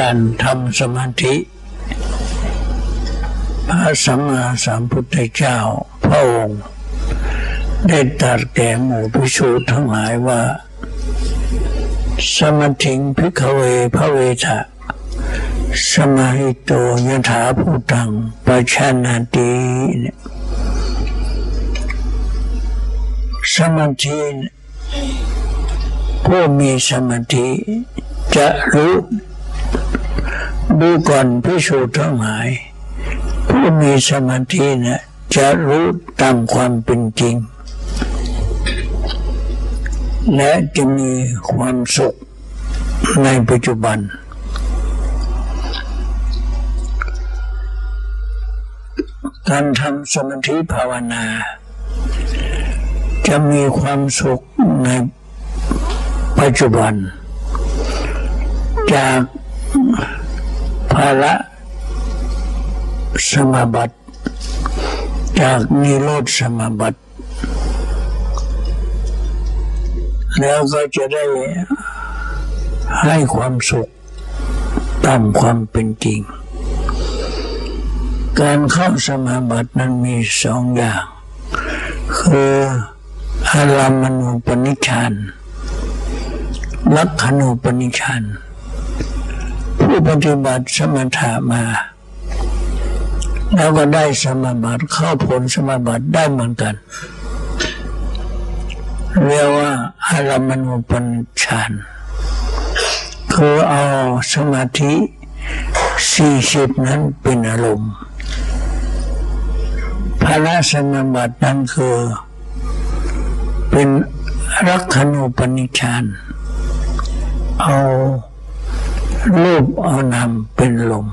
การทำสมาธิพระสัมมาสัมพุทธเจ้าพระองค์ได้ตรัสแก่หมู่ภิกษุทั้งหลายว่าสมาธิภิกขเวภเวทะสมาหิโตยถาภูตังปัจฉานาติสมาธิผู้มีสมาธิจะรู้ดูก่อนภิกษุทั้งหลายผู้มีสมาธิจะรู้ตามความเป็นจริงและจะมีความสุขในปัจจุบันการทำสมาธิภาวนาจะมีความสุขในปัจจุบันจากภาระสมาบัติจากนิโรธสมาบัติแล้วก็จะได้ให้ความสุขตามความเป็นจริงการเข้าสมาบัตินั้นมีสองอย่างคืออารัมมณูปนิชฌานลักขณูปนิชฌานผู้ปฏิบัติสมถะมาแล้วก็ได้สมาบัติเข้าผลสมาบัติได้เหมือนกันเรียกว่าอารัมมณูปนิชฌานคือเอาสมาธิ40นั้นเป็นอารมณ์ภาระสมาบัตินั้นคือเป็นลักขณูปนิชฌานเอารูปเอานามเป็นลม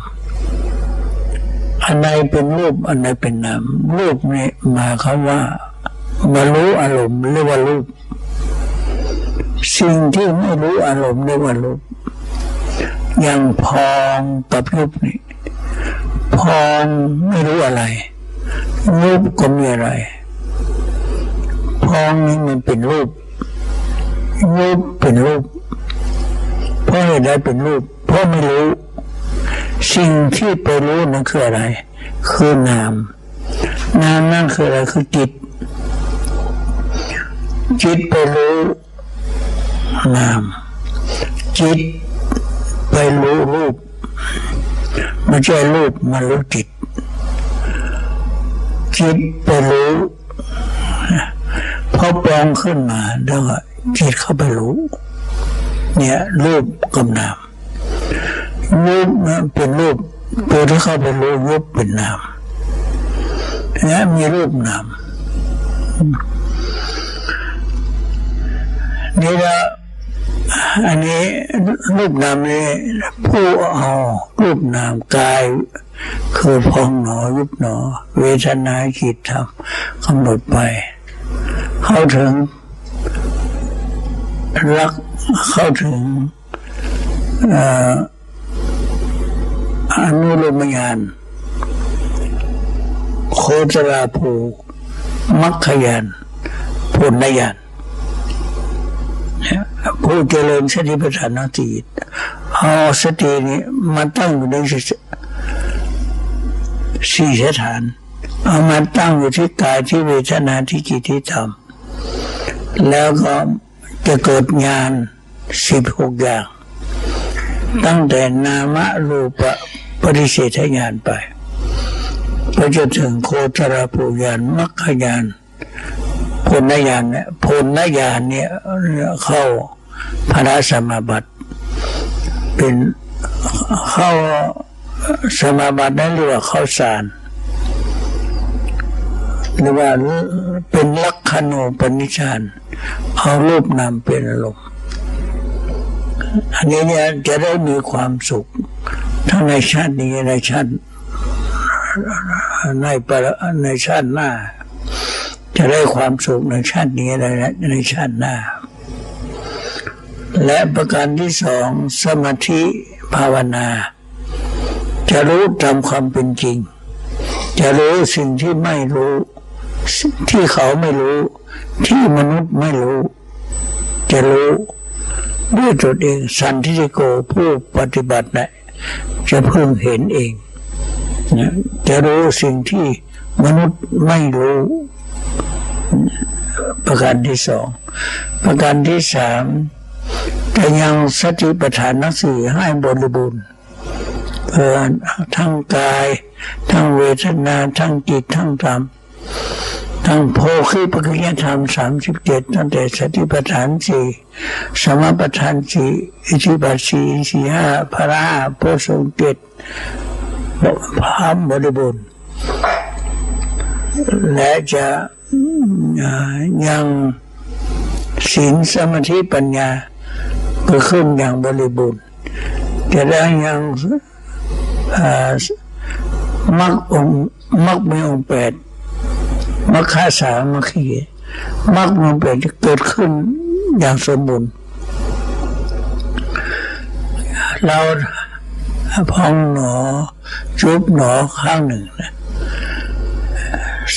อันใดเป็นรูปอันใดเป็นนามรูปนี้มาคำว่ามารู้อารมณ์เรียกว่ารูปสิ่งที่ไม่รู้อารมณ์เรียกว่ารูปอย่างพองกับรูปนี้พองไม่รู้อะไรรูปก็มีอะไรพองนี้มันเป็นรูปรูปเป็นรูปเพราะเหตุใดเป็นรูปเพราะไม่รู้สิ่งที่ไปรู้นั่นคืออะไรคือนามนามนั่นคืออะไรคือจิตจิตไปรู้นามจิตไปรู้รูปไม่ใช่รูปมารู้จิตจิตไปรู้พอปองขึ้นมาแล้วจิตเข้าไปรู้เนี่ยรูปกับนามรูปนะเป็นรูปตัวที่เข้าไปรู้รูปเป็นนามและมีรูปนามนี่ละอันนี้รูปนามนี้ผู้เอารูปนามกายคือพองหนอยุบหนอเวทนาจิตธรรมกำหนดไปเข้าถึงรักเข้าถึงอนุโลมญาณโคตราภูมัคคญาณผลญาณผู้เจริญสติปัฏฐานสี่เอาสตินี้มาตั้งอยู่ในสี่สถานเอามาตั้งอยู่ที่กายที่เวทนาที่จิตที่ธรรมแล้วก็จะเกิดญาณ16อย่างตั้งแต่นามรูปปริเฉทญาณไปก็จะถึงโคตรภูญาณมัคคญาณผลญาณเนี่ยผลญาณเนี่ยเข้าพระสมาบัติเป็นเข้าสมาบัตินั้นเรียกว่าเข้าฌานหรือว่าเป็นลักขณูปนิชฌานเอารูปนามเป็นอารมณ์อันนี้เนี่ยจะได้มีความสุขทั้งในชาตินี้ในชาติในชาติหน้าจะได้ความสุขในชาตินี้ในชาติหน้าและประการที่สองสมาธิภาวนาจะรู้ตามความเป็นจริงจะรู้สิ่งที่ไม่รู้ที่เขาไม่รู้ที่มนุษย์ไม่รู้จะรู้ด้วยตัวเองสันทิฏฐิโกผู้ปฏิบัติเนี่ย จะเพิ่งเห็นเองนะจะรู้สิ่งที่มนุษย์ไม่รู้ประการที่สองประการที่สามแต่ยังสติปัฏฐานสี่ให้บริบูรณ์เพื่อทั้งกายทั้งเวทนาทั้งจิตทั้งธรรมทั้งโพธิปัจจยธรรม37ตั้งแต่สติปัฏฐานสี่สมปัฏฐานสี่อิทธิบาทสี่อินทรีย์ห้าพละห้าโพชฌงค์7พร้อมบริบูรณ์และจะยังศีลสมาธิปัญญาเกิดขึ้นอย่างบริบูรณ์จะได้ยังมรรคองค์มรรคมีองค์8มรรคสามมรรคสี่มรรคมีองค์8จะเกิดขึ้นอย่างสมบูรณ์เราพองหนอจุบหนอข้างหนึ่งนะ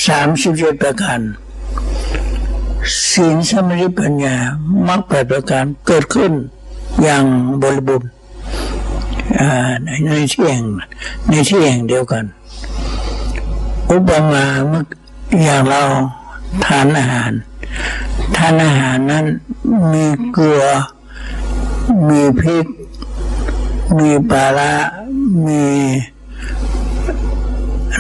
37ประการศีลสมาธิปัญญามรรค8ประการเกิดขึ้นอย่างบริบูรณ์ในที่แห่งเดียวกันอุปมาอย่างเราทานอาหารนั้นมีเกลือมีพริกมีปลาร้ามี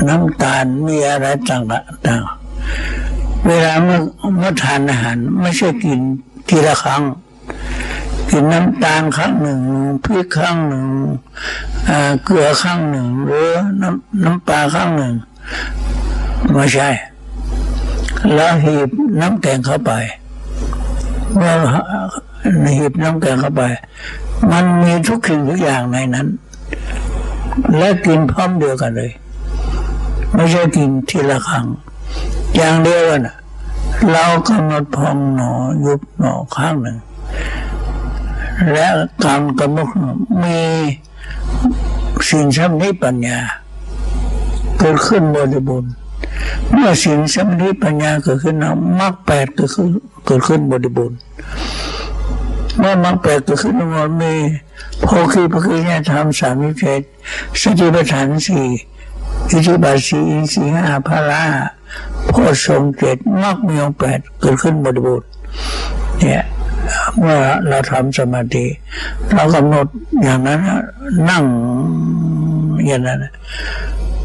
น้ำตาลมีอะไรต่างๆเวลาเมื่อทานอาหารไม่ใช่กินทีละครั้งกินน้ำตาลครั้งหนึ่งพริกครั้งหนึ่งเกลือครั้งหนึ่งหรือน้ำปลาครั้งหนึ่งไม่ใช่แล้วหีบน้ำแกงเข้าไปเมื่อหีบน้ำแกงเข้าไปมันมีทุกสิ่งทุกอย่างในนั้นและกินพร้อมเดียวกันเลยไม่ใช่กินทีละครั้งอย่างเดียวนะเรากำหนดพองหนอยุบหนอข้างหนึ่งและการกำหนดมีศีลสมาธิปัญญาเกิดขึ้นบริบูรณ์เมื่อศีลสมาธิปัญญาเกิดขึ้นมรรค8เกิดขึ้นบริบูรณ์เมื่อมรรค8เกิดขึ้นมันมีโพธิปัจจยธรรม37สติปัฏฐานสี่อิทธิบาทสี่อินทรีย์ห้าพละโพชฌงค์7มรรคมีองค์8เกิดขึ้นบริบูรณ์เนี่ยเมื่อเราทำสมาธิเรากำหนดอย่างนั้นนั่งอย่างนั้น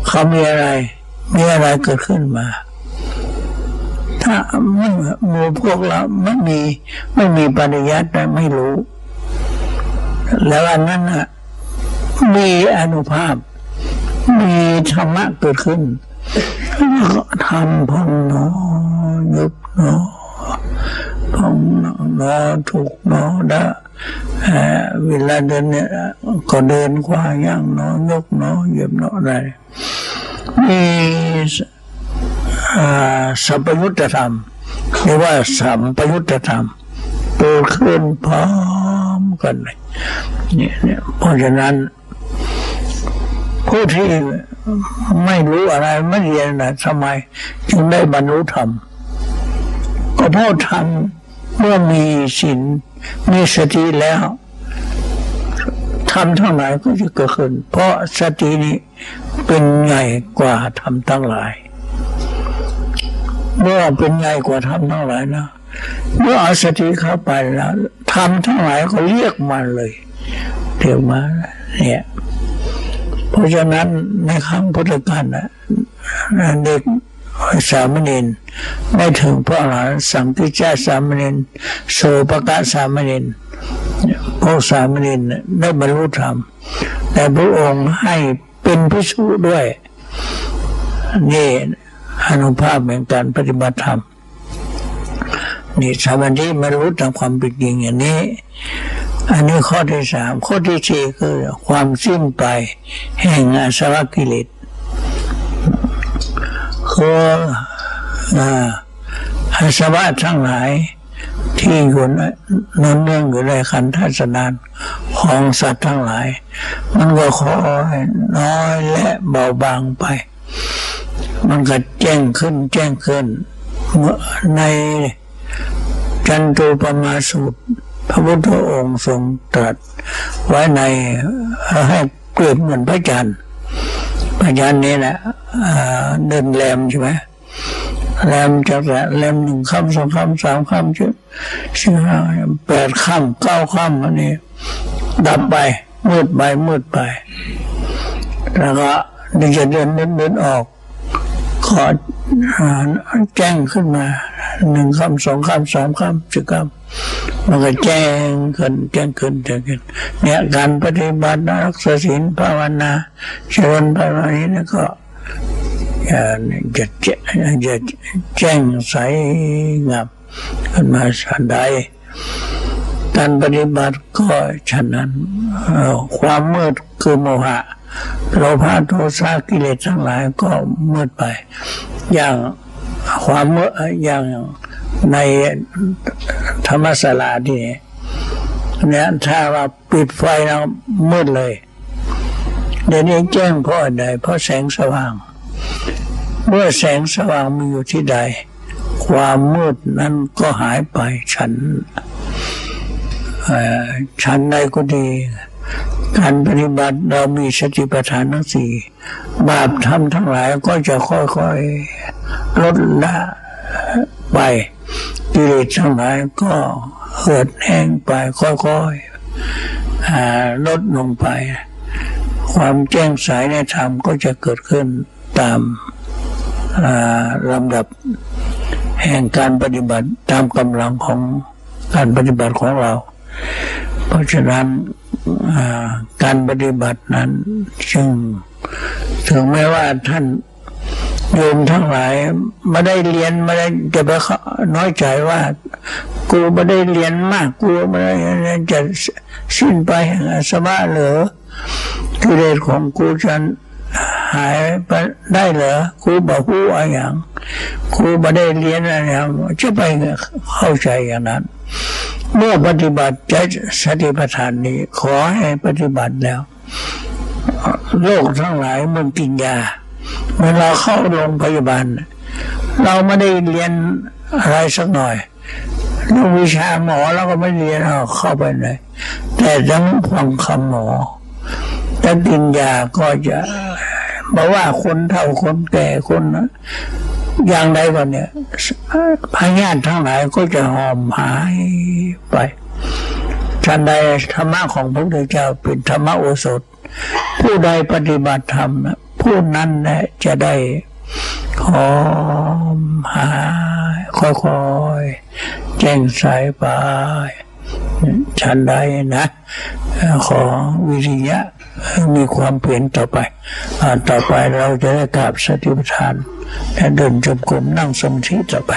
เขามีอะไรเกิดขึ้นมาถ้าไม่มูพวกเราไม่มีปริยัติไม่รู้แล้วอันนั้นมีอนุภาพมีธรรมะเกิดขึ้นแล้วก็ทำพองหนอยุบหนอพองหนอถูกหนอได้เวลาเดินเนี่ยก็เดินกว่าย่างหนอยกหนอเหยียบหนอได้มีสัมปยุตตธรรมเรียกว่าสัมปยุตตธรรมเกิดขึ้นพร้อมกันเลยเนี่ยเพราะฉะนั้นผู้ที่ไม่รู้อะไรไม่เรียนนะทำไมจึงได้บรรลุธรรมก็เพราะธรรมเมื่อมีศีลมีสติแล้วธรรมทั้งหลายก็จะเกิดขึ้นเพราะสตินี้เป็นใหญ่กว่าธรรมทั้งหลายเมื่อเป็นใหญ่กว่าธรรมทั้งหลายนะเมื่อเอาสติเข้าไปแล้วธรรมทั้งหลายก็เรียกมาเลยเรียกมาเนี่ยเพราะฉะนั้นในครั้งพุทธกาลนะเด็กสามเณรไม่ถึงพระอรหันต์สังฆิจาสามเณรโสภกะสามเณรพวกสามเณรได้บรรลุธรรมแต่พระองค์ให้เป็นภิกษุด้วยนี่อานุภาพแห่งการปฏิบัติธรรมนี่สมาธิไม่รู้ตามความเป็นจริงอย่างนี้อันนี้ข้อที่3ข้อที่4คือความสิ้นไปแห่งอาสวะกิเลสคืออาสวะทั้งหลายที่อยู่เนื่องอยู่ในขันธสันดานของสัตว์ทั้งหลายมันก็ขอน้อยและเบาบางไปมันก็แจ้งขึ้นในจันตุปมาสูตรพระพุทธองค์ทรงตรัสไว้ในให้ เปลือบเหมือนพระจันทร์นี่แหละเดินแรมใช่ไหมแรมจะแรมหนึ่งค่ำสองค่ำสามค่ำชื่อแปดค่ำเก้าค่ำอันนี้ดับไปมืดไปแล้วก็ดึงจะเดินออกขอแจ้งขึ้นมาหนึ่งค่ำสองค่ำสามค่ำสี่ค่ำมันก็แจ้งขึ้นเนี่ยการปฏิบัติรักษาศีลภาวนาเจริญภาวนานี้ก็จะแจ้งใสงับขึ้นมาฉันใดการปฏิบัติก็ฉะนั้นความมืดคือโมหะโลภะโทสะกิเลสทั้งหลายก็มืดไปอย่างความมืดอย่างในธรรมศาลาที่เนี่ยถ้าว่าปิดไฟแล้วมืดเลยเดี๋ยวนี้แจ้งเพราะอะไรเพราะแสงสว่างเมื่อแสงสว่างมีอยู่ที่ใดความมืดนั้นก็หายไปฉันใดก็ดีการปฏิบัติเรามีสติปัฏฐานทั้งสี่บาปทำทั้งหลายก็จะค่อยๆลดละไปกิเลสทั้งหลายก็เหือดแห้งไปค่อยๆลดลงไปความแจ้งใสในธรรมก็จะเกิดขึ้นตามลำดับแห่งการปฏิบัติตามกำลังของการปฏิบัติของเราเพราะฉะนั้นการปฏิบัตินั้นจึงถึงแม้ว่าท่านโยมทั้งหลายไม่ได้เรียนไม่ได้จะไปน้อยใจว่ากูไม่ได้เรียนมากกูไม่ได้จะสิ้นไปแห่งอาสวะเหรอกิเลสของกูฉันหายไปได้เหรอครูบอกผู้อะไรอย่างครูไม่ได้เรียนอะไรอย่างจะไปเข้าใจอย่างนั้นเมื่อปฏิบัติใจสติปัฏฐานนี้ขอให้ปฏิบัติแล้วโรคทั้งหลายมันกินยาเมื่อเราเข้าโรงพยาบาลเราไม่ได้เรียนอะไรสักหน่อยเรื่องวิชาหมอเราก็ไม่เรียนเข้าไปเลยแต่ยังฟังคำหมอแต่กินยาก็จะบอกว่าคนเฒ่าคนแก่คนอย่างใดก็เนี่ยพยานทั้งหลายก็จะหอมหายไปท่านใดธรรมะของพระพุทธเจ้าเป็นธรรมโอสถผู้ใดปฏิบัติธรรมผู้นั้นจะได้หอมหายค่อยๆแจ้งใสไปฉันใดนะขอวิริยะมีความเปลี่ยนต่อไปเราจะได้กราบสติปัฏฐานและเดินจงกรมนั่งสมาธิต่อไป